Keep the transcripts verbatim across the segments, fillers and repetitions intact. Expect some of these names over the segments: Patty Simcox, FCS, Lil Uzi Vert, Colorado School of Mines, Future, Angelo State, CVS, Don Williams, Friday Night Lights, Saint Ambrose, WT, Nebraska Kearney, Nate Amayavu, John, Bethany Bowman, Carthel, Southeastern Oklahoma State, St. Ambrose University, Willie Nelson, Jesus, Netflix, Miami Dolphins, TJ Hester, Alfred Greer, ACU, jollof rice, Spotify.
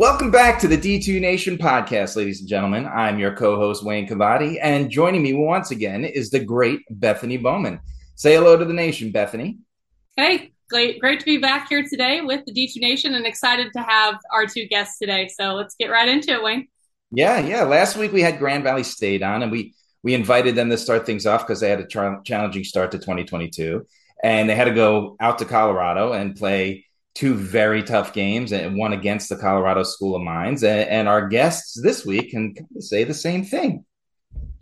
Welcome back to the D two Nation podcast, ladies and gentlemen. I'm your co-host, Wayne Cavadi, and joining me once again is the great Bethany Bowman. Say hello to the nation, Bethany. Hey, great, great to be back here today with the D two Nation, and excited to have our two guests today. So let's get right into it, Wayne. Yeah, yeah. Last week we had Grand Valley State on, and we we invited them to start things off because they had a tra- challenging start to twenty twenty-two, and they had to go out to Colorado and play two very tough games, and one against the Colorado School of Mines. And, and our guests this week can kind of say the same thing.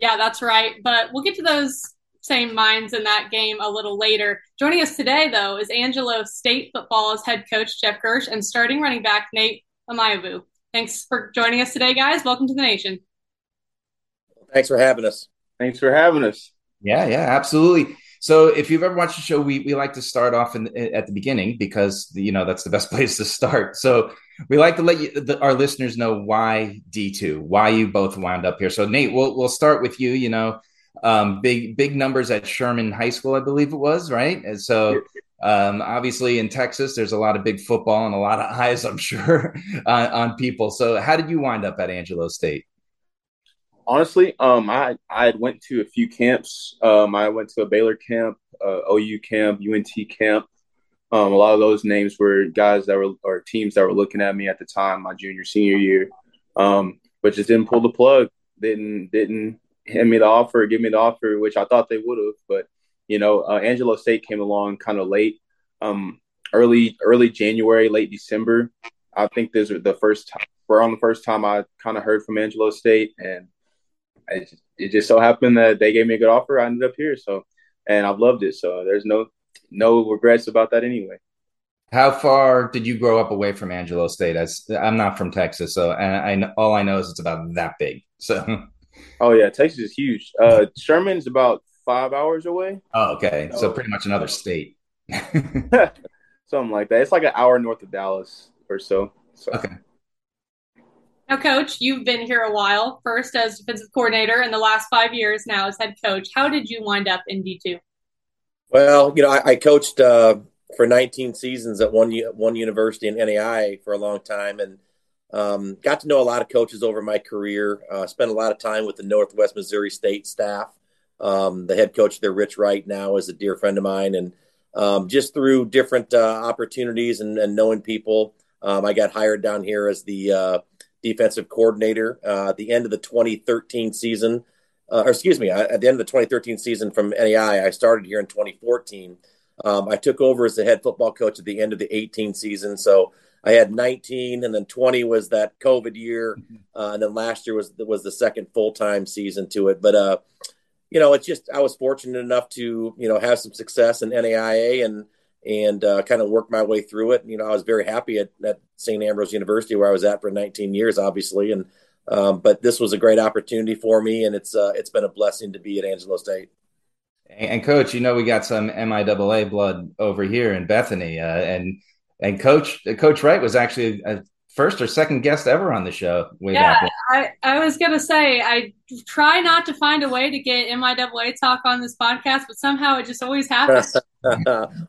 Yeah, that's right. But we'll get to those same minds in that game a little later. Joining us today, though, is Angelo State football's head coach, Jeff Gersh, and starting running back, Nate Amayavu. Thanks for joining us today, guys. Welcome to the nation. Thanks for having us. Thanks for having us. Yeah, yeah, absolutely. So if you've ever watched the show, we we like to start off in, at the beginning because, you know, that's the best place to start. So we like to let you, the, our listeners know why D two, why you both wound up here. So, Nate, we'll we'll start with you, you know, um, big big numbers at Sherman High School, I believe it was, right? And so um, obviously in Texas, there's a lot of big football and a lot of eyes, I'm sure, uh, on people. So how did you wind up at Angelo State? Honestly, um, I I had went to a few camps. Um, I went to a Baylor camp, uh, O U camp, U N T camp. Um, a lot of those names were guys that were or teams that were looking at me at the time, my junior senior year, um, but just didn't pull the plug. Didn't didn't hand me the offer, give me the offer, which I thought they would have. But you know, uh, Angelo State came along kind of late, um, early early January, late December. I think this was the first time, around the first time I kind of heard from Angelo State, and it just so happened that they gave me a good offer. I ended up here, so and I've loved it. So there's no no regrets about that anyway. How far did you grow up away from Angelo State? As I'm not from Texas, so and I all I know is it's about that big. So, oh yeah, Texas is huge. Uh, Sherman's about five hours away. Oh, okay, so, so pretty much another state. Something like that. It's like an hour north of Dallas or so. so. Okay. Now, Coach, you've been here a while, first as defensive coordinator and the last five years now as head coach. How did you wind up in D two? Well, you know, I, I coached uh, for nineteen seasons at one one university in N A I A for a long time, and um, got to know a lot of coaches over my career. Uh, spent a lot of time with the Northwest Missouri State staff. Um, the head coach there, Rich Wright, now is a dear friend of mine. And um, just through different uh, opportunities and, and knowing people, um, I got hired down here as the uh, – defensive coordinator uh, at the end of the twenty thirteen season, uh, or excuse me, I, at the end of the twenty thirteen season from N A I A. I started here in twenty fourteen. Um, I took over as the head football coach at the end of the eighteen season. So I had nineteen, and then twenty was that COVID year. Uh, and then last year was, was the second full-time season to it. But, uh, you know, it's just, I was fortunate enough to, you know, have some success in N A I A and, and uh, kind of worked my way through it. You know, I was very happy at, at Saint Ambrose University, where I was at for nineteen years, obviously. And um, but this was a great opportunity for me, and it's uh, it's been a blessing to be at Angelo State. And Coach, you know, we got some M I A A blood over here in Bethany, uh, and and Coach Coach Wright was actually a first or second guest ever on the show. Way yeah, back I, I was going to say, I try not to find a way to get M I A A talk on this podcast, but somehow it just always happens.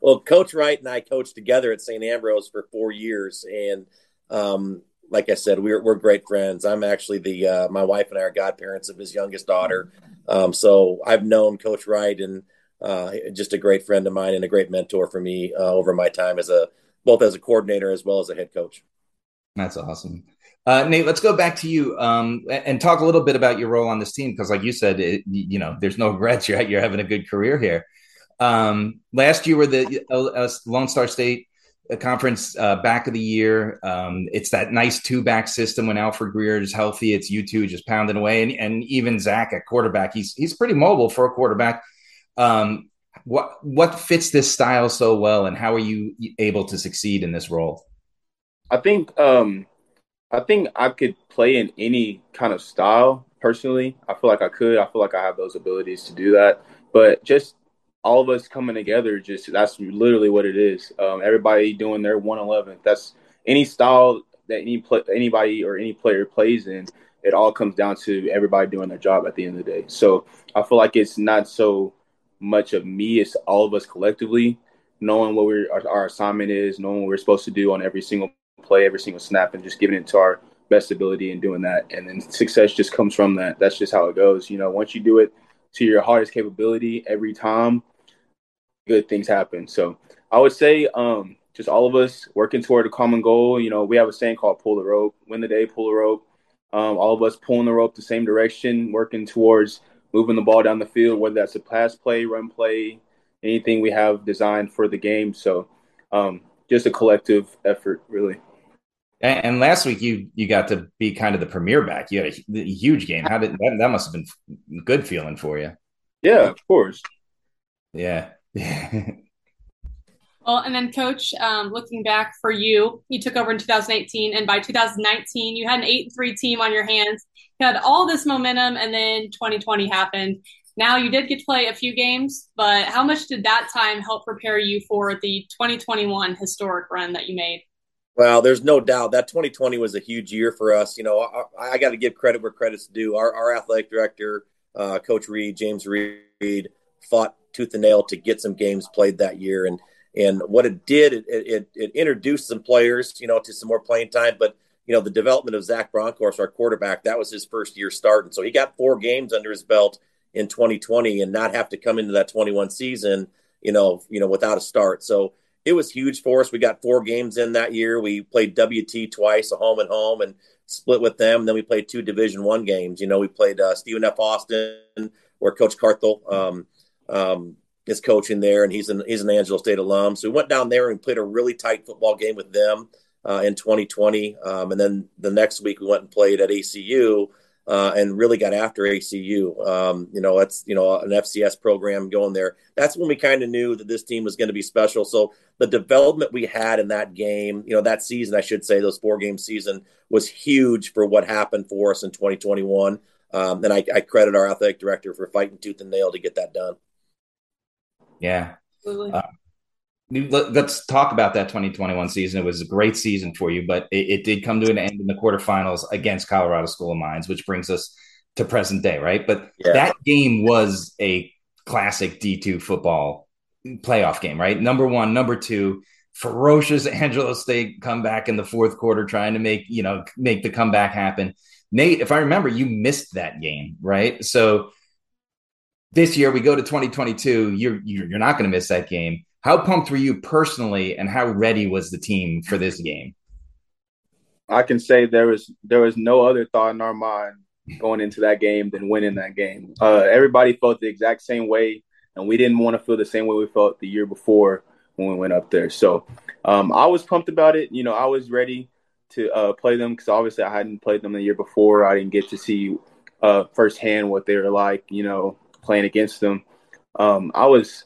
Well, Coach Wright and I coached together at Saint Ambrose for four years. And um, like I said, we're, we're great friends. I'm actually the, uh, my wife and I are godparents of his youngest daughter. Um, so I've known Coach Wright, and uh, just a great friend of mine and a great mentor for me uh, over my time as a, both as a coordinator as well as a head coach. That's awesome. Uh, Nate, let's go back to you um, and talk a little bit about your role on this team. Because like you said, it, you know, there's no regrets. You're, you're having a good career here. Um, last year were the uh, Lone Star State Conference uh, back of the year. Um, it's that nice two-back system when Alfred Greer is healthy. It's you two just pounding away. And, and even Zach at quarterback, he's he's pretty mobile for a quarterback. Um, what what fits this style so well, and how are you able to succeed in this role? I think um, I think I could play in any kind of style. Personally, I feel like I could. I feel like I have those abilities to do that. But just all of us coming together, just that's literally what it is. Um, everybody doing their one eleven. That's any style that any play, anybody or any player plays in. It all comes down to everybody doing their job at the end of the day. So I feel like it's not so much of me. It's all of us collectively knowing what we're, our, our assignment is, knowing what we're supposed to do on every single play every single snap and just giving it to our best ability and doing that. And then success just comes from that. That's just how it goes. You know, once you do it to your hardest capability every time, good things happen. So I would say um, just all of us working toward a common goal. You know, we have a saying called pull the rope, win the day, pull the rope. Um, all of us pulling the rope the same direction, working towards moving the ball down the field, whether that's a pass play, run play, anything we have designed for the game. So um, just a collective effort, really. And last week, you you got to be kind of the premier back. You had a, a huge game. How did that, that must have been good feeling for you. Yeah, of course. Yeah. Well, and then, Coach, um, looking back for you, you took over in two thousand eighteen, and by two thousand nineteen, you had an eight and three team on your hands. You had all this momentum, and then twenty twenty happened. Now, you did get to play a few games, but how much did that time help prepare you for the twenty twenty-one historic run that you made? Well, there's no doubt that twenty twenty was a huge year for us. You know, I, I got to give credit where credit's due. Our, our athletic director, uh, Coach Reed, James Reed, fought tooth and nail to get some games played that year. And and what it did, it it, it introduced some players, you know, to some more playing time. But, you know, the development of Zach Broncos, our quarterback, that was his first year starting. So he got four games under his belt in twenty twenty and not have to come into that twenty-one season, you know, you know, without a start. So it was huge for us. We got four games in that year. We played W T twice, a home and home, and split with them. And then we played two Division One games. You know, we played uh, Stephen F. Austin, where Coach Carthel um, um, is coaching there, and he's an he's an Angelo State alum. So we went down there and played a really tight football game with them uh, in twenty twenty. Um, and then the next week we went and played at A C U uh, and really got after A C U. Um, you know, that's you know an F C S program going there. That's when we kind of knew that this team was going to be special. So the development we had in that game, you know, that season, I should say, those four-game season was huge for what happened for us in twenty twenty-one. Um, and I, I credit our athletic director for fighting tooth and nail to get that done. Yeah. Uh, let's talk about that twenty twenty-one season. It was a great season for you, but it, it did come to an end in the quarterfinals against Colorado School of Mines, which brings us to present day, right? But yeah. That game was a classic D two football playoff game, right? Number one, number two, ferocious Angelo State comeback in the fourth quarter, trying to make, you know, make the comeback happen. Nate, if I remember, you missed that game, right? So this year we go to twenty twenty-two, you're, you're not going to miss that game. How pumped were you personally, and how ready was the team for this game? I can say there was, there was no other thought in our mind going into that game than winning that game. Uh, everybody felt the exact same way. And we didn't want to feel the same way we felt the year before when we went up there. So um, I was pumped about it. You know, I was ready to uh, play them because obviously I hadn't played them the year before. I didn't get to see uh, firsthand what they were like, you know, playing against them. Um, I was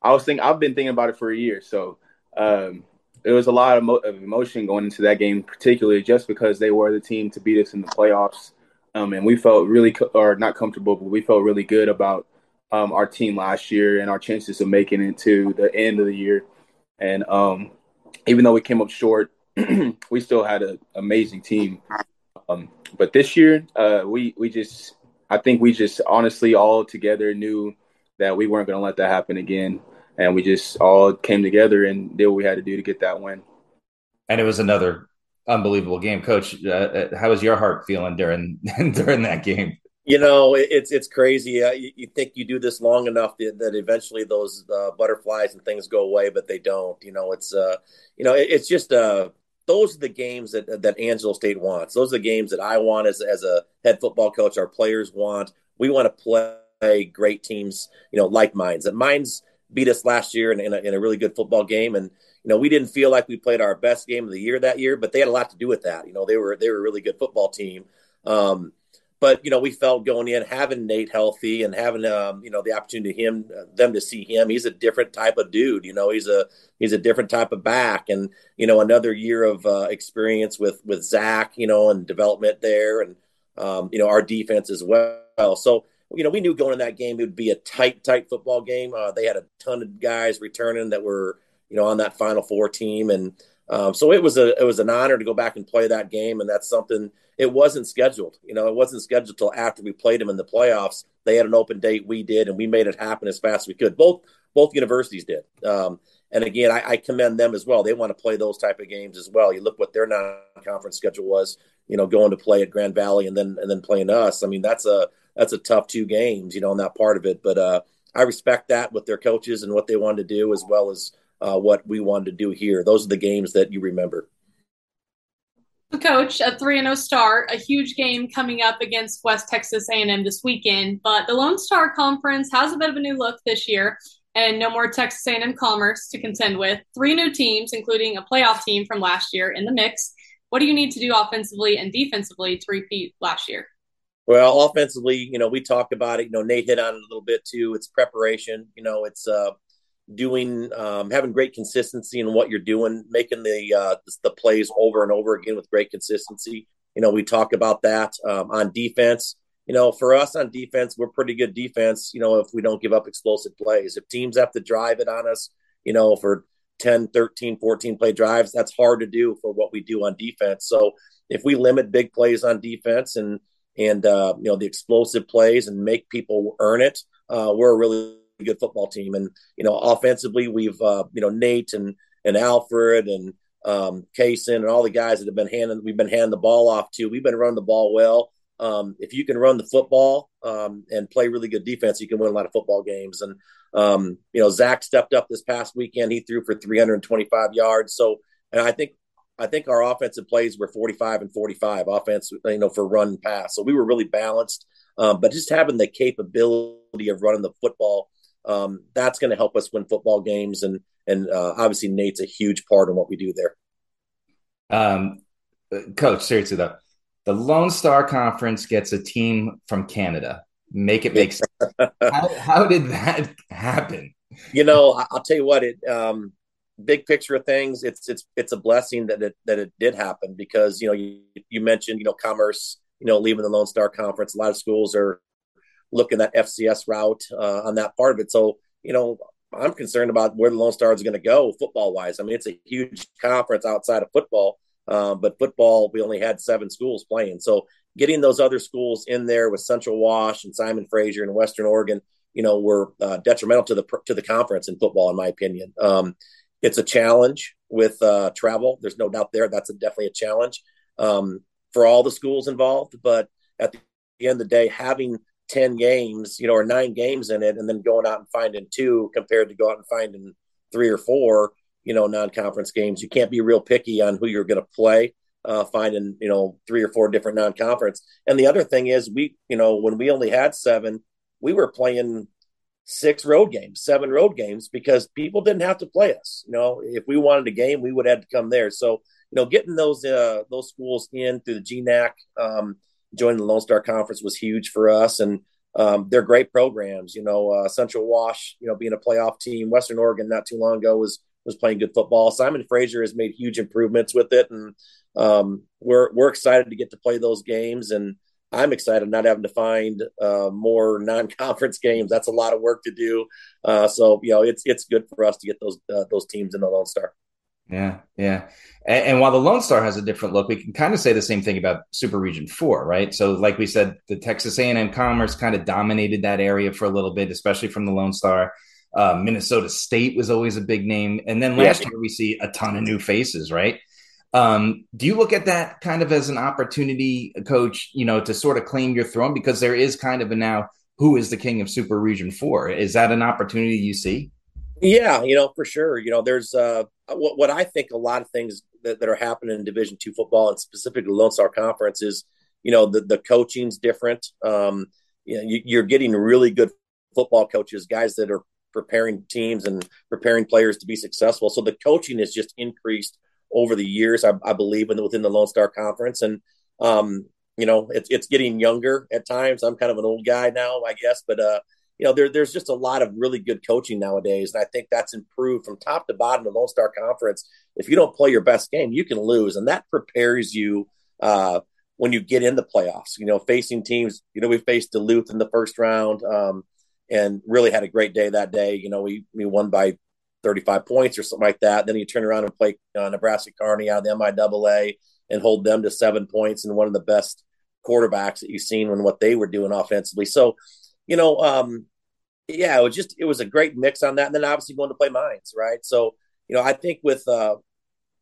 I was thinking I've been thinking about it for a year. So um, there was a lot of, mo- of emotion going into that game, particularly just because they were the team to beat us in the playoffs. Um, and we felt really co- or not comfortable, but we felt really good about Um, our team last year and our chances of making it to the end of the year. And um, even though we came up short, we still had an amazing team. Um, but this year, uh, we we just I think we just honestly all together knew that we weren't going to let that happen again. And we just all came together and did what we had to do to get that win. And it was another unbelievable game. Coach, uh, how was your heart feeling during during that game? You know, it's it's crazy. Uh, you, you think you do this long enough that, that eventually those uh, butterflies and things go away, but they don't. You know, it's uh, you know, it, it's just uh, those are the games that that Angelo State wants. Those are the games that I want as as a head football coach. Our players want. We want to play great teams. You know, like Mines. And Mines beat us last year in, in, a, in a really good football game, and you know, we didn't feel like we played our best game of the year that year, but they had a lot to do with that. You know, they were they were a really good football team. Um, But, you know, we felt going in, having Nate healthy and having, um, you know, the opportunity to him, them to see him. He's a different type of dude. You know, he's a he's a different type of back. And, you know, another year of uh, experience with with Zach, you know, and development there and, um, you know, our defense as well. So, you know, we knew going in that game, it would be a tight, tight football game. Uh, they had a ton of guys returning that were, you know, on that Final Four team. And um, so it was a it was an honor to go back and play that game. And that's something. It wasn't scheduled, you know, it wasn't scheduled till after we played them in the playoffs. They had an open date. We did, and we made it happen as fast as we could. Both, both universities did. Um, And again, I, I commend them as well. They want to play those type of games as well. You look what their non-conference schedule was, you know, going to play at Grand Valley and then and then playing us. I mean, that's a that's a tough two games, you know, in that part of it. But uh, I respect that with their coaches and what they wanted to do, as well as uh, what we wanted to do here. Those are the games that you remember. Coach, a three and oh start, a huge game coming up against West Texas A and M this weekend, but the Lone Star Conference has a bit of a new look this year, and no more Texas A and M Commerce to contend with. Three new teams, including a playoff team from last year, in the mix. What do you need to do offensively and defensively to repeat last year? Well, offensively, you know, we talked about it. You know, Nate hit on it a little bit too. It's preparation. You know, it's uh, doing, um, having great consistency in what you're doing, making the uh, the plays over and over again with great consistency. You know, we talk about that um, on defense. You know, for us on defense, we're pretty good defense, you know, if we don't give up explosive plays. If teams have to drive it on us, you know, for ten, thirteen, fourteen play drives, that's hard to do for what we do on defense. So if we limit big plays on defense and, and uh, you know, the explosive plays and make people earn it, uh, we're a really good football team. And, you know, offensively, we've, uh, you know, Nate and, and Alfred and um, Kaysen and all the guys that have been handing, we've been handing the ball off to. We've been running the ball well. Um, if you can run the football um, and play really good defense, you can win a lot of football games. And, um, you know, Zach stepped up this past weekend. He threw for three hundred twenty-five yards. So, and I think, I think our offensive plays were forty-five and forty-five offense, you know, for run and pass. So we were really balanced, um, but just having the capability of running the football, um, that's going to help us win football games. And, and uh, obviously Nate's a huge part in what we do there. Um, Coach, seriously though, the Lone Star Conference gets a team from Canada. Make it make sense. How, how did that happen? You know, I'll tell you what. It um, big picture of things. It's it's it's a blessing that it that it did happen, because you know you, you mentioned you know Commerce, you know, leaving the Lone Star Conference. A lot of schools are looking at F C S route uh, on that part of it. So you know, I'm concerned about where the Lone Star is going to go football wise. I mean, it's a huge conference outside of football. Um, but football, we only had seven schools playing. So getting those other schools in there with Central Wash and Simon Fraser and Western Oregon, you know, were uh, detrimental to the to the conference in football, in my opinion. Um, it's a challenge with uh, travel. There's no doubt there. That's a, definitely a challenge um, for all the schools involved. But at the end of the day, having ten games, you know, or nine games in it, and then going out and finding two compared to go out and finding three or four, you know, non-conference games, you can't be real picky on who you're going to play, uh, finding, you know, three or four different non-conference. And the other thing is we, you know, when we only had seven, we were playing six road games, seven road games, because people didn't have to play us. You know, if we wanted a game, we would have to come there. So, you know, getting those, uh, those schools in through the G N A C, um, joining the Lone Star Conference was huge for us. And, um, they're great programs, you know, uh, Central Wash, you know, being a playoff team, Western Oregon, not too long ago was, was playing good football. Simon Fraser has made huge improvements with it. And um, we're, we're excited to get to play those games. And I'm excited not having to find uh, more non-conference games. That's a lot of work to do. Uh, so, you know, it's, it's good for us to get those, uh, those teams in the Lone Star. Yeah. Yeah. And, and while the Lone Star has a different look, we can kind of say the same thing about Super Region four, right? So like we said, the Texas A and M Commerce kind of dominated that area for a little bit, especially from the Lone Star. Uh, Minnesota State was always a big name. And then last yeah. year we see a ton of new faces, right? Um, do you look at that kind of as an opportunity, Coach, you know, to sort of claim your throne? Because there is kind of a now, who is the king of Super Region four? Is that an opportunity you see? Yeah, you know, for sure. You know, there's uh, what, what I think a lot of things that, that are happening in Division two football, and specifically Lone Star Conference, is, you know, the, the coaching's different. Um, you know, you, you're getting really good football coaches, guys that are preparing teams and preparing players to be successful. So the coaching has just increased over the years, I, I believe, in, within the Lone Star Conference. And, um, you know, it's, it's getting younger at times. I'm kind of an old guy now, I guess. But, uh, you know, there, there's just a lot of really good coaching nowadays. And I think that's improved from top to bottom of the Lone Star Conference. If you don't play your best game, you can lose. And that prepares you uh, when you get in the playoffs, you know, facing teams. You know, we faced Duluth in the first round. Um, And really had a great day that day. You know, we, we won by thirty-five points or something like that. Then you turn around and play uh, Nebraska Kearney out of the M I A A and hold them to seven points. And one of the best quarterbacks that you've seen when what they were doing offensively. So, you know, um, yeah, it was just, it was a great mix on that. And then obviously going to play Mines, right? So you know, I think with uh,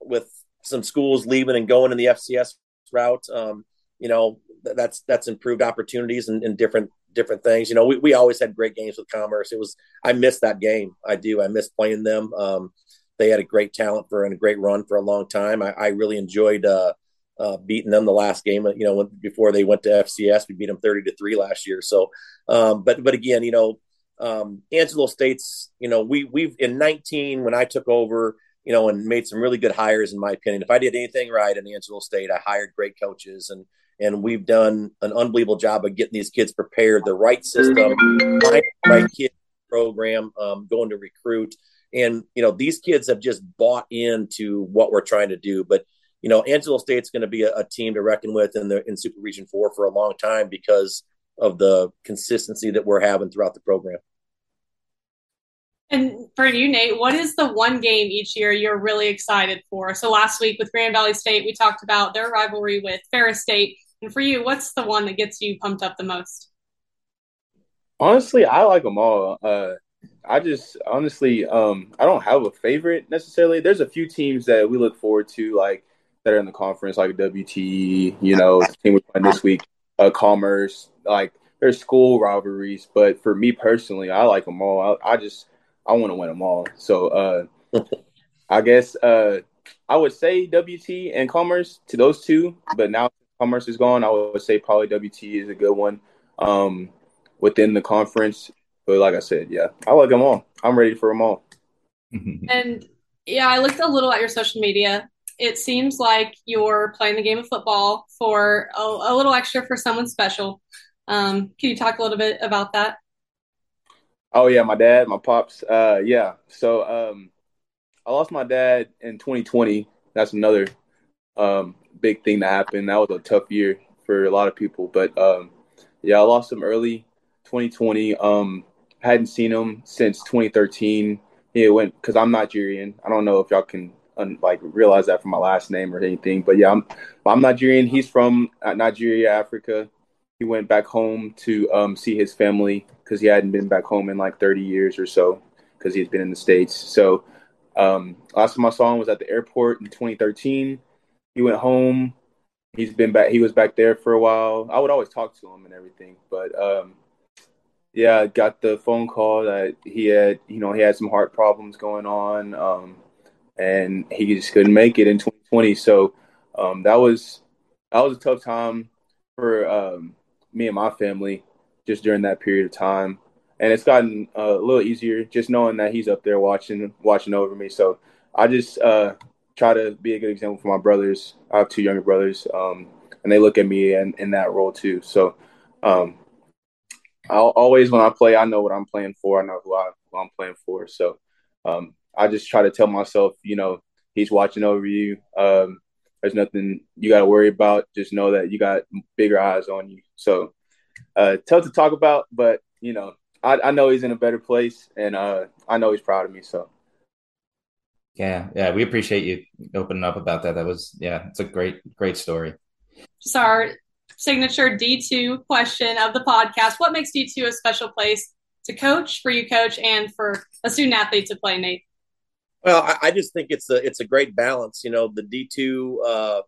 with some schools leaving and going in the F C S route, um, you know, th- that's that's improved opportunities and, and different different things. You know, we, we always had great games with Commerce. It was I miss that game. I do. I miss playing them. Um, they had a great talent for and a great run for a long time. I, I really enjoyed uh, uh, beating them the last game. You know, when, before they went to F C S, we beat them thirty to three last year. So, um, but but again, you know, um, Angelo State's. You know, we we've in nineteen when I took over. You know, and made some really good hires, in my opinion. If I did anything right in Angelo State, I hired great coaches, and and we've done an unbelievable job of getting these kids prepared, the right system, right, right kid program, um, going to recruit. And, you know, these kids have just bought into what we're trying to do. But, you know, Angelo State's going to be a, a team to reckon with in the in Super Region four for a long time because of the consistency that we're having throughout the program. And for you, Nate, what is the one game each year you're really excited for? So last week with Grand Valley State, we talked about their rivalry with Ferris State. And for you, what's the one that gets you pumped up the most? Honestly, I like them all. Uh, I just honestly, um, I don't have a favorite necessarily. There's a few teams that we look forward to, like that are in the conference, like W T, you know, the team we're playing this week, uh, Commerce, like there's school rivalries. But for me personally, I like them all. I, I just I want to win them all. So uh, I guess uh, I would say W T and Commerce to those two. But now Commerce is gone, I would say probably W T is a good one um, within the conference. But like I said, yeah, I like them all. I'm ready for them all. And, yeah, I looked a little at your social media. It seems like you're playing the game of football for a, a little extra for someone special. Um, can you talk a little bit about that? Oh, yeah, my dad, my pops. Uh, yeah, so um, I lost my dad in twenty twenty. That's another um, big thing that happened. That was a tough year for a lot of people. But, um, yeah, I lost him early twenty twenty. Um, hadn't seen him since twenty thirteen. He went because I'm Nigerian. I don't know if y'all can, un- like, realize that from my last name or anything. But, yeah, I'm, I'm Nigerian. He's from Nigeria, Africa. He went back home to um, see his family because he hadn't been back home in like thirty years or so because he had been in the States. So um, last time I saw him was at the airport in twenty thirteen. He went home. He's been back. He was back there for a while. I would always talk to him and everything. But um, yeah, I got the phone call that he had, you know, he had some heart problems going on um, and he just couldn't make it in twenty twenty. So um, that was that was a tough time for um me and my family just during that period of time. And it's gotten uh, a little easier just knowing that he's up there watching, watching over me. So I just uh, try to be a good example for my brothers. I have two younger brothers um, and they look at me in, in that role too. So um, I'll always, when I play, I know what I'm playing for. I know who, I, who I'm playing for. So um, I just try to tell myself, you know, he's watching over you. Um, There's nothing you got to worry about. Just know that you got bigger eyes on you. So uh, tough to talk about, but, you know, I, I know he's in a better place, and uh, I know he's proud of me. So, yeah, yeah, we appreciate you opening up about that. That was, yeah, it's a great, great story. It's our signature D two question of the podcast. What makes D two a special place to coach, for you, coach, and for a student athlete to play, Nate? Well, I, I just think it's a it's a great balance. You know, the D two uh,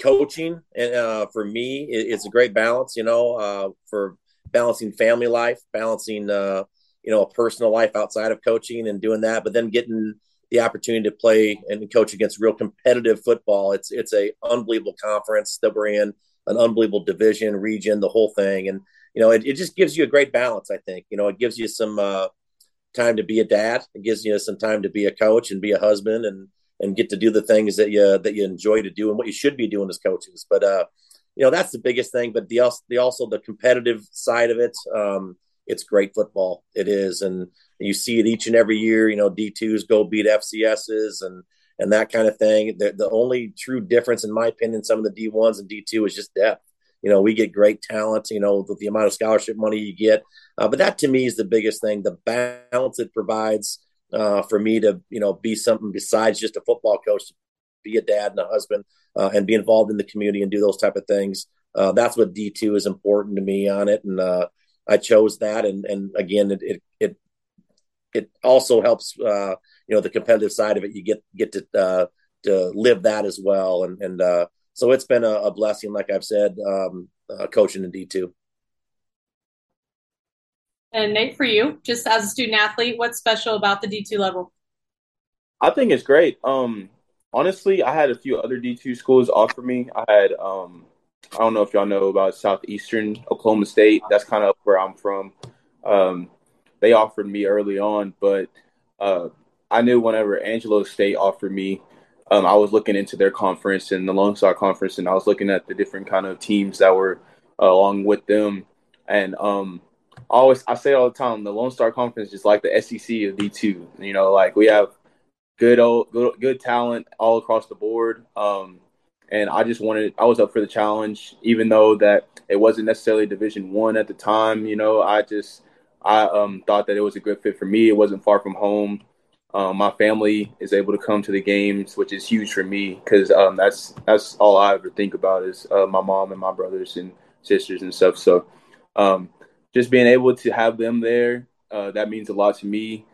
coaching and uh, for me, it, it's a great balance. You know, uh, for balancing family life, balancing uh, you know a personal life outside of coaching and doing that, but then getting the opportunity to play and coach against real competitive football. It's it's a unbelievable conference that we're in, an unbelievable division, region, the whole thing, and you know, it, it just gives you a great balance. I think you know, it gives you some. Uh, time to be a dad. It gives you some time to be a coach and be a husband and, and get to do the things that you, that you enjoy to do and what you should be doing as coaches. But, uh, you know, that's the biggest thing, but the, the, also the competitive side of it. Um, it's great football. It is. And you see it each and every year, you know, D twos go beat F C S's and, and that kind of thing. The, the only true difference in my opinion, some of the D ones and D two is just depth. You know, we get great talent, you know, the, the amount of scholarship money you get. Uh, but that to me is the biggest thing, the balance it provides uh, for me to, you know, be something besides just a football coach, to be a dad and a husband uh, and be involved in the community and do those type of things. Uh, that's what D two is important to me on it. And uh, I chose that. And, and again, it, it, it, it also helps, uh, you know, the competitive side of it, you get get to uh, to live that as well. And and uh, so it's been a, a blessing, like I've said, um, uh, coaching in D two. And Nate, for you, just as a student athlete, what's special about the D two level? I think it's great. Um, honestly, I had a few other D two schools offer me. I had, um, I don't know if y'all know about Southeastern Oklahoma State. That's kind of where I'm from. Um, they offered me early on, but uh, I knew whenever Angelo State offered me, um, I was looking into their conference and the Lone Star Conference, and I was looking at the different kind of teams that were uh, along with them. And um, I always, I say all the time, the Lone Star Conference is like the S E C of D two. You know, like we have good old, good, good talent all across the board. Um, and I just wanted, I was up for the challenge, even though that it wasn't necessarily Division One at the time. You know, I just, I um, thought that it was a good fit for me. It wasn't far from home. Um, my family is able to come to the games, which is huge for me because um, that's that's all I ever think about is uh, my mom and my brothers and sisters and stuff. So um, just being able to have them there, uh, that means a lot to me.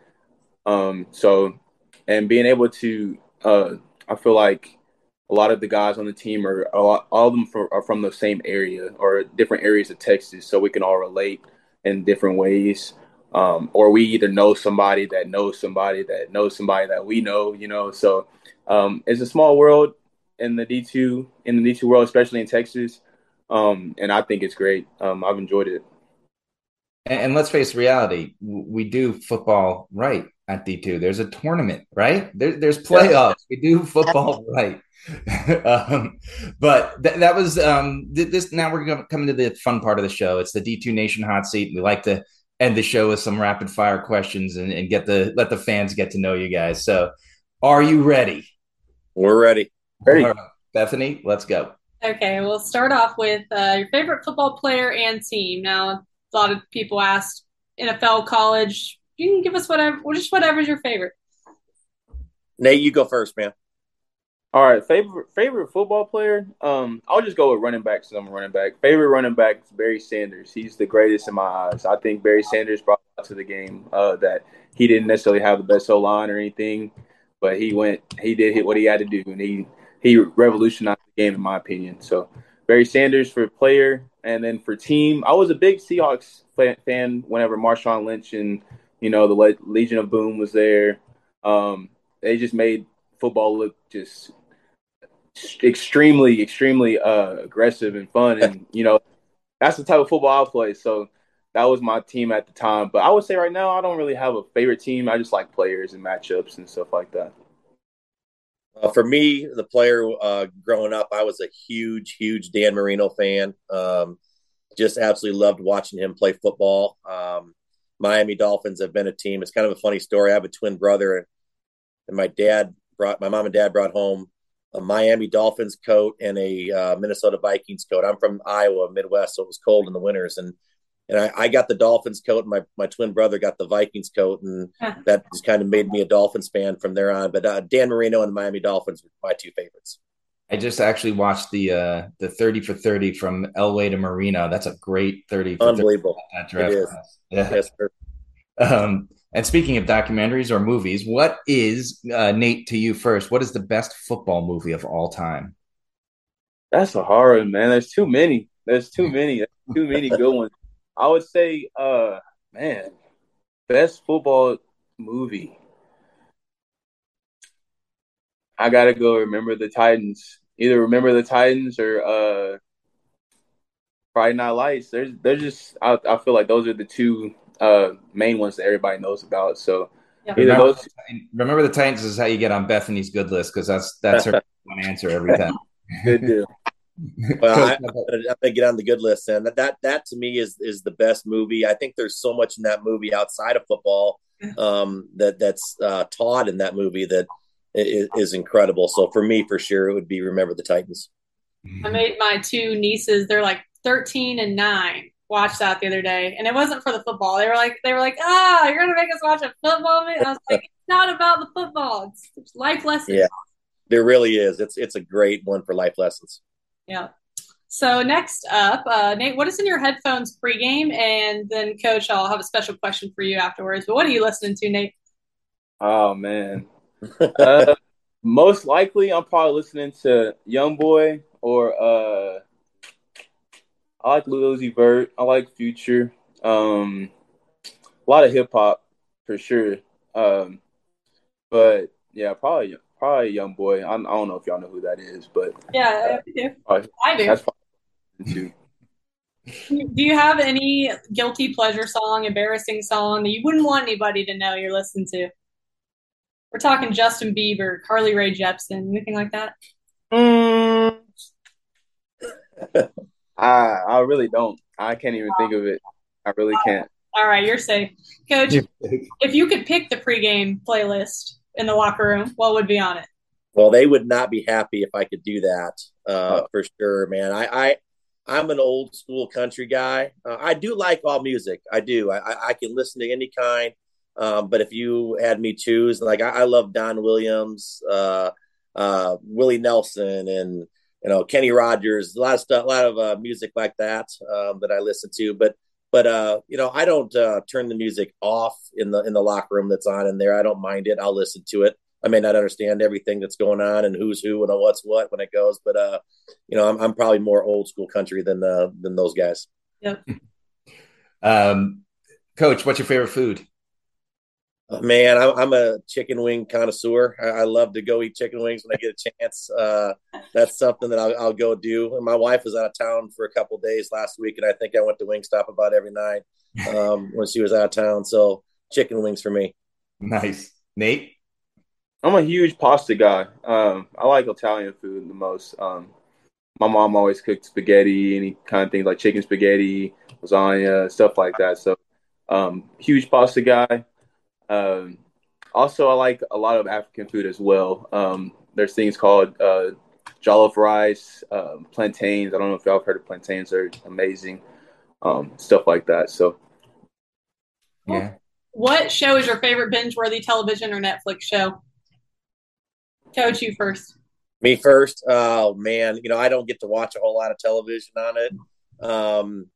Um, so, and being able to, uh, I feel like a lot of the guys on the team are, a lot, all of them for, are from the same area or different areas of Texas, so we can all relate in different ways. Um, or we either know somebody that knows somebody that knows somebody that we know, you know. So um, it's a small world in the D two, in the D two world, especially in Texas. Um, and I think it's great. Um, I've enjoyed it. And, and let's face reality. We do football right at D two. There's a tournament, right? There, there's playoffs. We do football right. um, but th- that was um, – this. Now we're going to come into the fun part of the show. It's the D two Nation hot seat. We like to – end the show with some rapid fire questions and, and get the let the fans get to know you guys. So are you ready? We're ready. ready. Right. Bethany, let's go. Okay, we'll start off with uh, your favorite football player and team. Now, a lot of people asked N F L, college. You can give us whatever, just whatever's your favorite. Nate, you go first, man. All right, favorite favorite football player? Um, I'll just go with running back since I'm a running back. Favorite running back is Barry Sanders. He's the greatest in my eyes. I think Barry Sanders brought to the game uh, that he didn't necessarily have the best O-line or anything, but he went, he did hit what he had to do, and he, he revolutionized the game in my opinion. So Barry Sanders for player, and then for team, I was a big Seahawks fan whenever Marshawn Lynch and, you know, the Le- Legion of Boom was there. Um, they just made football look just – extremely, extremely uh, aggressive and fun. And, you know, that's the type of football I play. So that was my team at the time. But I would say right now I don't really have a favorite team. I just like players and matchups and stuff like that. Uh, for me, the player uh, growing up, I was a huge, huge Dan Marino fan. Um, just absolutely loved watching him play football. Um, Miami Dolphins have been a team. It's kind of a funny story. I have a twin brother, and my dad brought, my mom and dad brought home a Miami Dolphins coat and a uh, Minnesota Vikings coat. I'm from Iowa, Midwest, so it was cold in the winters. And and I, I got the Dolphins coat, and my, my twin brother got the Vikings coat, and that just kind of made me a Dolphins fan from there on. But uh, Dan Marino and the Miami Dolphins were my two favorites. I just actually watched the uh, the thirty for thirty from Elway to Marino. That's a great thirty for thirty. Unbelievable. It is. Yeah. Yes, sir. Um, And speaking of documentaries or movies, what is, uh, Nate, to you first, what is the best football movie of all time? That's a hard, man. There's too many. There's too many. There's too many good ones. I would say, uh, man, best football movie. I got to go Remember the Titans. Either Remember the Titans or uh, Friday Night Lights. There's, there's just, I, I feel like those are the two uh main ones that everybody knows about. So yeah. Remember, those two- Remember the Titans is how you get on Bethany's good list, because that's that's her one answer every time. Good deal. Well, I, I'm, gonna, I'm gonna get on the good list, and that, that that to me is is the best movie. I think there's so much in that movie outside of football um that that's uh taught in that movie that is, is incredible. So for me, for sure, it would be Remember the Titans. I made my two nieces, they're like thirteen and nine, watched that the other day, and it wasn't for the football. They were like, they were like, ah, you're gonna make us watch a football movie. And I was like, it's not about the football. It's, it's life lessons. Yeah, there really is. It's it's a great one for life lessons. Yeah. So next up, uh, Nate, what is in your headphones pregame? And then Coach, I'll have a special question for you afterwards. But what are you listening to, Nate? Oh, man. uh, most likely, I'm probably listening to Youngboy or uh, I like Lil Uzi Vert. I like Future. Um, a lot of hip-hop, for sure. Um, but, yeah, probably probably Youngboy. I, I don't know if y'all know who that is, but yeah, uh, probably, I do. That's probably too. Do you have any guilty pleasure song, embarrassing song that you wouldn't want anybody to know you're listening to? We're talking Justin Bieber, Carly Rae Jepsen, anything like that? Mm. I I really don't. I can't even think of it. I really can't. All right, you're safe. Coach, if you could pick the pregame playlist in the locker room, what would be on it? Well, they would not be happy if I could do that, uh, oh. for sure, man. I, I – I'm an old school country guy. Uh, I do like all music. I do. I, I can listen to any kind. Um, but if you had me choose, like I, I love Don Williams, uh, uh, Willie Nelson, and you know Kenny Rogers. A lot of stuff, a lot of uh, music like that um, that I listen to. But but uh, you know I don't uh, turn the music off in the in the locker room that's on in there. I don't mind it. I'll listen to it. I may not understand everything that's going on and who's who and what's what when it goes, but uh, you know, I'm, I'm probably more old school country than uh, than those guys. Yeah. Um, Coach, what's your favorite food? Oh, man, I'm, I'm a chicken wing connoisseur. I, I love to go eat chicken wings when I get a chance. Uh, that's something that I'll, I'll go do. And my wife was out of town for a couple of days last week, and I think I went to Wingstop about every night um, when she was out of town. So chicken wings for me. Nice, Nate. I'm a huge pasta guy. Um, I like Italian food the most. Um, my mom always cooked spaghetti, any kind of things like chicken spaghetti, lasagna, stuff like that. So, um, huge pasta guy. Um, also, I like a lot of African food as well. Um, there's things called uh, jollof rice, uh, plantains. I don't know if y'all have heard of plantains. They're amazing. Um, stuff like that. So, yeah. What show is your favorite binge-worthy television or Netflix show? Coach, you first. Me first? Oh, man. You know, I don't get to watch a whole lot of television on it. Um,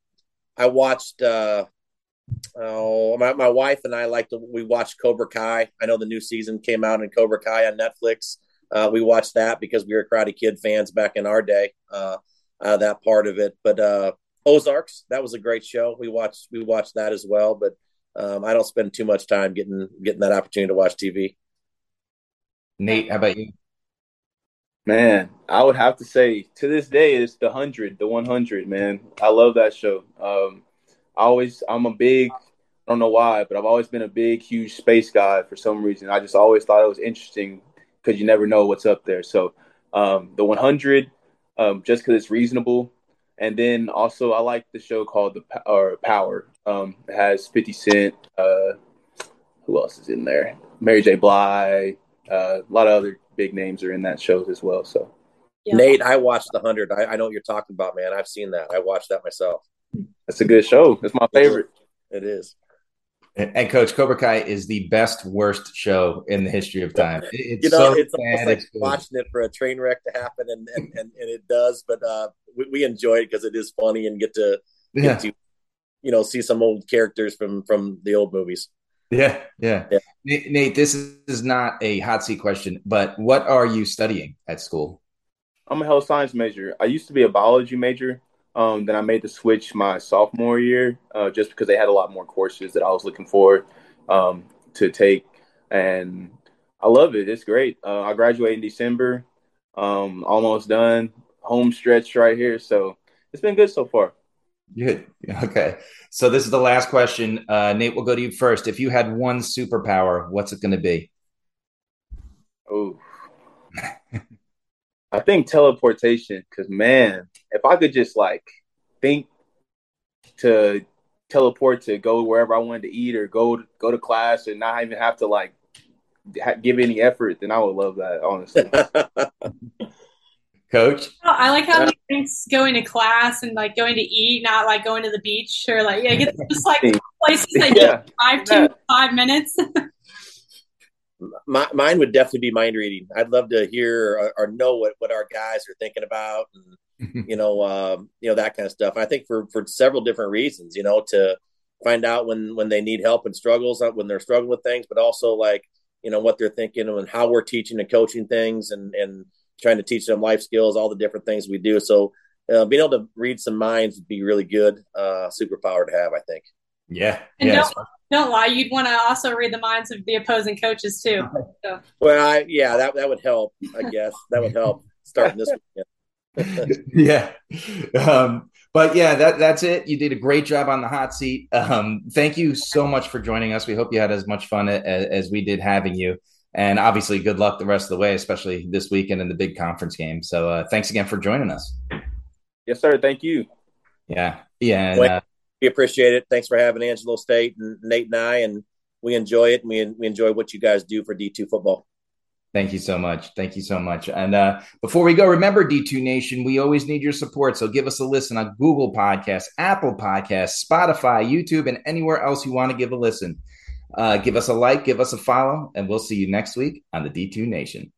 I watched uh, – oh, my, my wife and I like to – we watched Cobra Kai. I know the new season came out in Cobra Kai on Netflix. Uh, we watched that because we were Karate Kid fans back in our day, uh, uh, that part of it. But uh, Ozarks, that was a great show. We watched we watched that as well. But um, I don't spend too much time getting getting that opportunity to watch T V. Nate, how about you? Man, I would have to say to this day it's the one hundred, the one hundred, man. I love that show. Um, I always, I'm a big, I don't know why, but I've always been a big, huge space guy for some reason. I just always thought it was interesting because you never know what's up there. So um, the one hundred, um, just because it's reasonable. And then also I like the show called the or Power. Um, it has fifty Cent. Uh, who else is in there? Mary J. Blige. Uh, a lot of other big names are in that show as well. So, yeah. Nate, I watched The one hundred. I, I know what you're talking about, man. I've seen that. I watched that myself. That's a good show. That's my favorite. It is. And, and Coach, Cobra Kai is the best, worst show in the history of time. It's you know, so it's almost like watching it for a train wreck to happen, and and, and, and it does. But uh, we, we enjoy it because it is funny and get to get yeah. to you know see some old characters from from the old movies. Yeah, yeah, yeah. Nate, Nate, this is not a hot seat question, but what are you studying at school? I'm a health science major. I used to be a biology major. Um, then I made the switch my sophomore year uh, just because they had a lot more courses that I was looking for um, to take. And I love it. It's great. Uh, I graduated in December. Um, almost done. Home stretch right here. So it's been good so far. Good. Okay. So this is the last question. Uh, Nate, we'll go to you first. If you had one superpower, what's it going to be? Oh, I think teleportation. Because, man, if I could just like think to teleport to go wherever I wanted to eat or go go to class and not even have to like ha- give any effort, then I would love that, honestly. Coach? Oh, I like how he thinks going to class and, like, going to eat, not, like, going to the beach or, like, yeah, it's just, like, places that yeah. you drive to yeah. five minutes. My, mine would definitely be mind reading. I'd love to hear or, or know what, what our guys are thinking about and, you know, um, you know, that kind of stuff. I think for, for several different reasons, you know, to find out when, when they need help and struggles, when they're struggling with things, but also, like, you know, what they're thinking and how we're teaching and coaching things and, and trying to teach them life skills, all the different things we do. So uh, being able to read some minds would be really good uh, superpower to have, I think. Yeah. And yeah. Don't, don't lie. You'd want to also read the minds of the opposing coaches too. So. Well, I, yeah, that, that would help, I guess. That would help starting this weekend. yeah. Um, but yeah, that, that's it. You did a great job on the hot seat. Um, thank you so much for joining us. We hope you had as much fun as, as we did having you, and obviously good luck the rest of the way, especially this weekend in the big conference game. So uh, thanks again for joining us. Yes, sir. Thank you. Yeah. Yeah. And, uh, we appreciate it. Thanks for having Angelo State and Nate and I, and we enjoy it. And we, we enjoy what you guys do for D two football. Thank you so much. Thank you so much. And uh, before we go, remember, D two Nation, we always need your support. So give us a listen on Google Podcasts, Apple Podcasts, Spotify, YouTube, and anywhere else you want to give a listen. Uh, give us a like, give us a follow, and we'll see you next week on the D two Nation.